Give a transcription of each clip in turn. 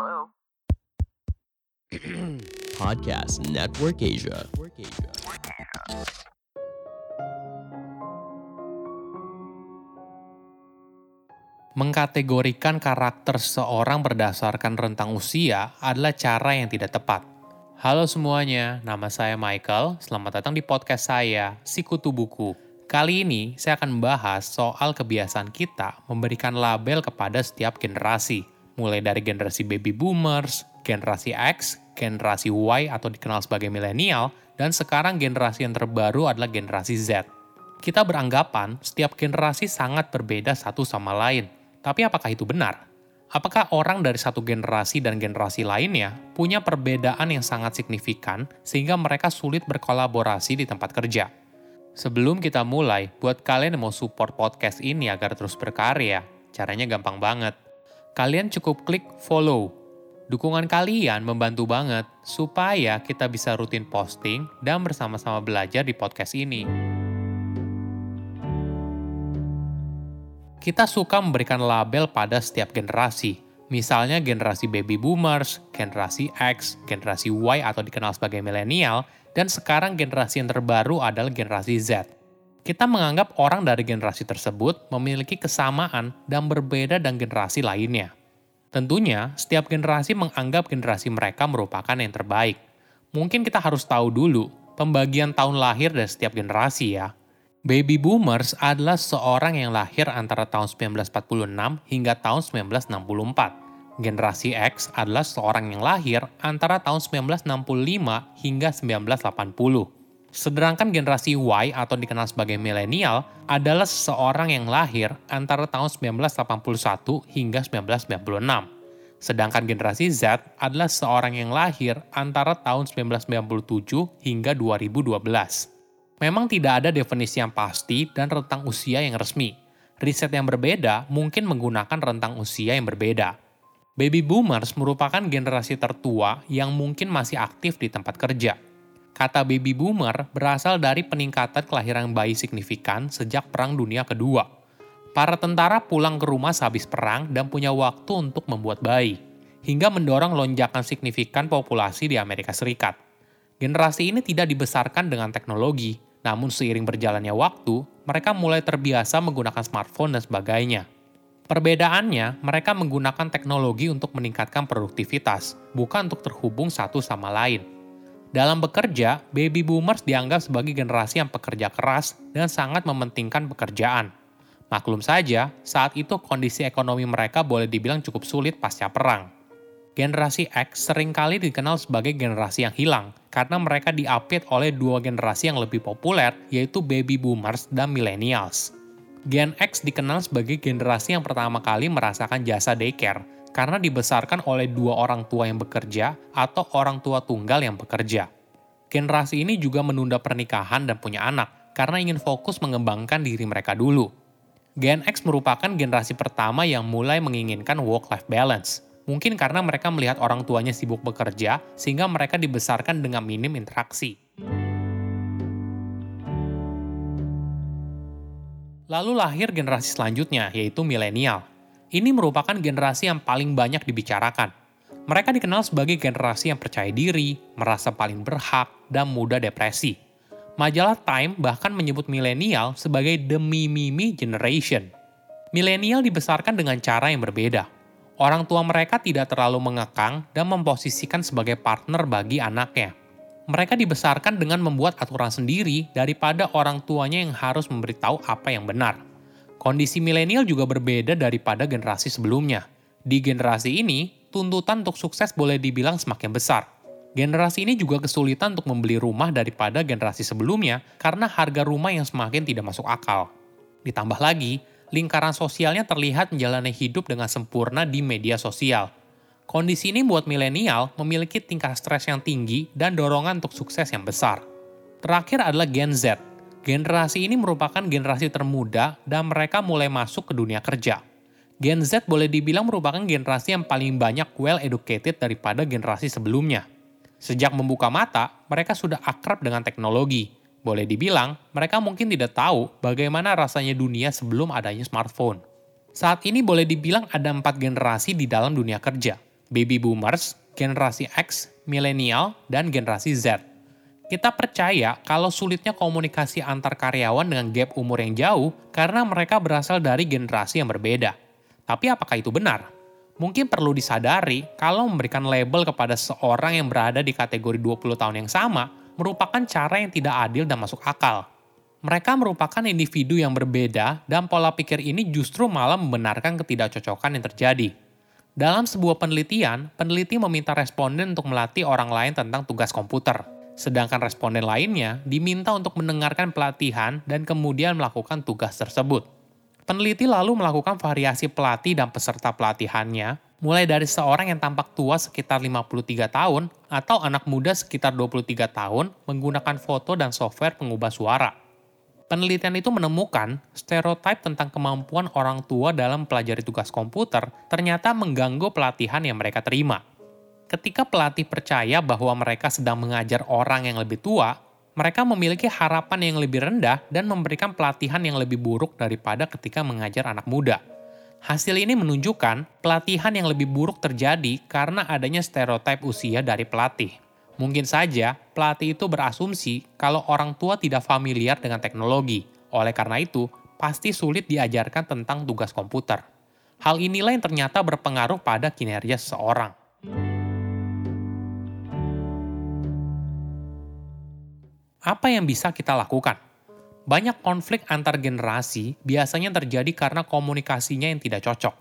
Hello. Podcast Network Asia. Mengkategorikan karakter seorang berdasarkan rentang usia adalah cara yang tidak tepat. Halo semuanya, nama saya Michael. Selamat datang di podcast saya, Si Kutubuku. Kali ini saya akan membahas soal kebiasaan kita memberikan label kepada setiap generasi. Mulai dari generasi Baby Boomers, generasi X, generasi Y atau dikenal sebagai Millennial, dan sekarang generasi yang terbaru adalah generasi Z. Kita beranggapan setiap generasi sangat berbeda satu sama lain. Tapi apakah itu benar? Apakah orang dari satu generasi dan generasi lainnya punya perbedaan yang sangat signifikan sehingga mereka sulit berkolaborasi di tempat kerja? Sebelum kita mulai, buat kalian yang mau support podcast ini agar terus berkarya, caranya gampang banget. Kalian cukup klik follow. Dukungan kalian membantu banget supaya kita bisa rutin posting dan bersama-sama belajar di podcast ini. Kita suka memberikan label pada setiap generasi. Misalnya generasi Baby Boomers, generasi X, generasi Y atau dikenal sebagai Millennial, dan sekarang generasi yang terbaru adalah generasi Z. Kita menganggap orang dari generasi tersebut memiliki kesamaan dan berbeda dengan generasi lainnya. Tentunya, setiap generasi menganggap generasi mereka merupakan yang terbaik. Mungkin kita harus tahu dulu pembagian tahun lahir dari setiap generasi ya. Baby Boomers adalah seorang yang lahir antara tahun 1946 hingga tahun 1964. Generasi X adalah seorang yang lahir antara tahun 1965 hingga 1980. Sedangkan generasi Y atau dikenal sebagai Millennial adalah seseorang yang lahir antara tahun 1981 hingga 1996. Sedangkan generasi Z adalah seorang yang lahir antara tahun 1997 hingga 2012. Memang tidak ada definisi yang pasti dan rentang usia yang resmi. Riset yang berbeda mungkin menggunakan rentang usia yang berbeda. Baby Boomers merupakan generasi tertua yang mungkin masih aktif di tempat kerja. Kata baby boomer berasal dari peningkatan kelahiran bayi signifikan sejak Perang Dunia Kedua. Para tentara pulang ke rumah sehabis perang dan punya waktu untuk membuat bayi, hingga mendorong lonjakan signifikan populasi di Amerika Serikat. Generasi ini tidak dibesarkan dengan teknologi, namun seiring berjalannya waktu, mereka mulai terbiasa menggunakan smartphone dan sebagainya. Perbedaannya, mereka menggunakan teknologi untuk meningkatkan produktivitas, bukan untuk terhubung satu sama lain. Dalam bekerja, baby boomers dianggap sebagai generasi yang pekerja keras dan sangat mementingkan pekerjaan. Maklum saja, saat itu kondisi ekonomi mereka boleh dibilang cukup sulit pasca perang. Generasi X seringkali dikenal sebagai generasi yang hilang karena mereka diapit oleh dua generasi yang lebih populer, yaitu baby boomers dan millennials. Gen X dikenal sebagai generasi yang pertama kali merasakan jasa daycare, karena dibesarkan oleh dua orang tua yang bekerja atau orang tua tunggal yang bekerja. Generasi ini juga menunda pernikahan dan punya anak karena ingin fokus mengembangkan diri mereka dulu. Gen X merupakan generasi pertama yang mulai menginginkan work-life balance. Mungkin karena mereka melihat orang tuanya sibuk bekerja sehingga mereka dibesarkan dengan minim interaksi. Lalu lahir generasi selanjutnya, yaitu milenial. Ini merupakan generasi yang paling banyak dibicarakan. Mereka dikenal sebagai generasi yang percaya diri, merasa paling berhak, dan mudah depresi. Majalah Time bahkan menyebut milenial sebagai The Me-Me-Me Generation. Milenial dibesarkan dengan cara yang berbeda. Orang tua mereka tidak terlalu mengekang dan memposisikan sebagai partner bagi anaknya. Mereka dibesarkan dengan membuat aturan sendiri daripada orang tuanya yang harus memberitahu apa yang benar. Kondisi milenial juga berbeda daripada generasi sebelumnya. Di generasi ini, tuntutan untuk sukses boleh dibilang semakin besar. Generasi ini juga kesulitan untuk membeli rumah daripada generasi sebelumnya karena harga rumah yang semakin tidak masuk akal. Ditambah lagi, lingkaran sosialnya terlihat menjalani hidup dengan sempurna di media sosial. Kondisi ini membuat milenial memiliki tingkat stres yang tinggi dan dorongan untuk sukses yang besar. Terakhir adalah Gen Z. Generasi ini merupakan generasi termuda dan mereka mulai masuk ke dunia kerja. Gen Z boleh dibilang merupakan generasi yang paling banyak well-educated daripada generasi sebelumnya. Sejak membuka mata, mereka sudah akrab dengan teknologi. Boleh dibilang, mereka mungkin tidak tahu bagaimana rasanya dunia sebelum adanya smartphone. Saat ini boleh dibilang ada 4 generasi di dalam dunia kerja. Baby Boomers, generasi X, Millennial, dan generasi Z. Kita percaya kalau sulitnya komunikasi antar karyawan dengan gap umur yang jauh karena mereka berasal dari generasi yang berbeda. Tapi apakah itu benar? Mungkin perlu disadari kalau memberikan label kepada seorang yang berada di kategori 20 tahun yang sama merupakan cara yang tidak adil dan masuk akal. Mereka merupakan individu yang berbeda dan pola pikir ini justru malah membenarkan ketidakcocokan yang terjadi. Dalam sebuah penelitian, peneliti meminta responden untuk melatih orang lain tentang tugas komputer. Sedangkan responden lainnya diminta untuk mendengarkan pelatihan dan kemudian melakukan tugas tersebut. Peneliti lalu melakukan variasi pelatih dan peserta pelatihannya, mulai dari seorang yang tampak tua sekitar 53 tahun atau anak muda sekitar 23 tahun menggunakan foto dan software pengubah suara. Penelitian itu menemukan stereotip tentang kemampuan orang tua dalam mempelajari tugas komputer ternyata mengganggu pelatihan yang mereka terima. Ketika pelatih percaya bahwa mereka sedang mengajar orang yang lebih tua, mereka memiliki harapan yang lebih rendah dan memberikan pelatihan yang lebih buruk daripada ketika mengajar anak muda. Hasil ini menunjukkan pelatihan yang lebih buruk terjadi karena adanya stereotip usia dari pelatih. Mungkin saja pelatih itu berasumsi kalau orang tua tidak familiar dengan teknologi. Oleh karena itu, pasti sulit diajarkan tentang tugas komputer. Hal inilah yang ternyata berpengaruh pada kinerja seseorang. Apa yang bisa kita lakukan? Banyak konflik antar generasi biasanya terjadi karena komunikasinya yang tidak cocok.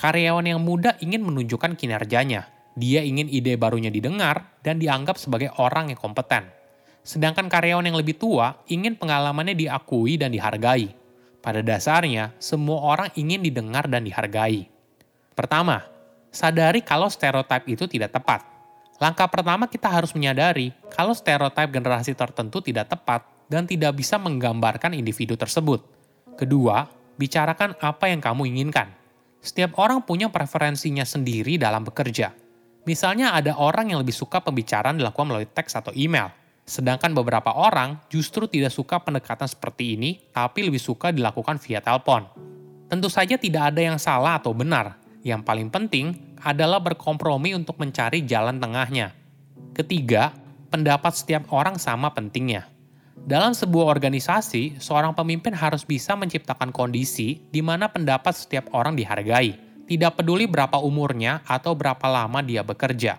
Karyawan yang muda ingin menunjukkan kinerjanya. Dia ingin ide barunya didengar dan dianggap sebagai orang yang kompeten. Sedangkan karyawan yang lebih tua ingin pengalamannya diakui dan dihargai. Pada dasarnya, semua orang ingin didengar dan dihargai. Pertama, sadari kalau stereotip itu tidak tepat. Langkah pertama kita harus menyadari kalau stereotip generasi tertentu tidak tepat dan tidak bisa menggambarkan individu tersebut. Kedua, bicarakan apa yang kamu inginkan. Setiap orang punya preferensinya sendiri dalam bekerja. Misalnya ada orang yang lebih suka pembicaraan dilakukan melalui teks atau email, sedangkan beberapa orang justru tidak suka pendekatan seperti ini tapi lebih suka dilakukan via telepon. Tentu saja tidak ada yang salah atau benar. Yang paling penting adalah berkompromi untuk mencari jalan tengahnya. Ketiga, pendapat setiap orang sama pentingnya. Dalam sebuah organisasi, seorang pemimpin harus bisa menciptakan kondisi di mana pendapat setiap orang dihargai, tidak peduli berapa umurnya atau berapa lama dia bekerja.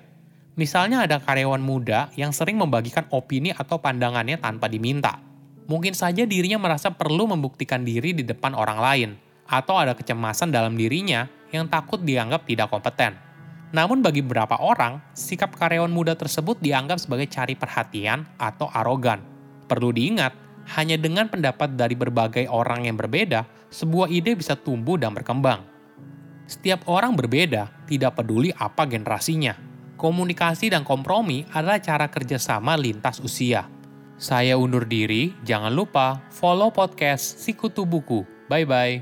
Misalnya ada karyawan muda yang sering membagikan opini atau pandangannya tanpa diminta. Mungkin saja dirinya merasa perlu membuktikan diri di depan orang lain, atau ada kecemasan dalam dirinya yang takut dianggap tidak kompeten. Namun bagi beberapa orang, sikap karyawan muda tersebut dianggap sebagai cari perhatian atau arogan. Perlu diingat, hanya dengan pendapat dari berbagai orang yang berbeda, sebuah ide bisa tumbuh dan berkembang. Setiap orang berbeda, tidak peduli apa generasinya. Komunikasi dan kompromi adalah cara kerjasama lintas usia. Saya undur diri, jangan lupa follow podcast Si Kutubuku. Bye-bye.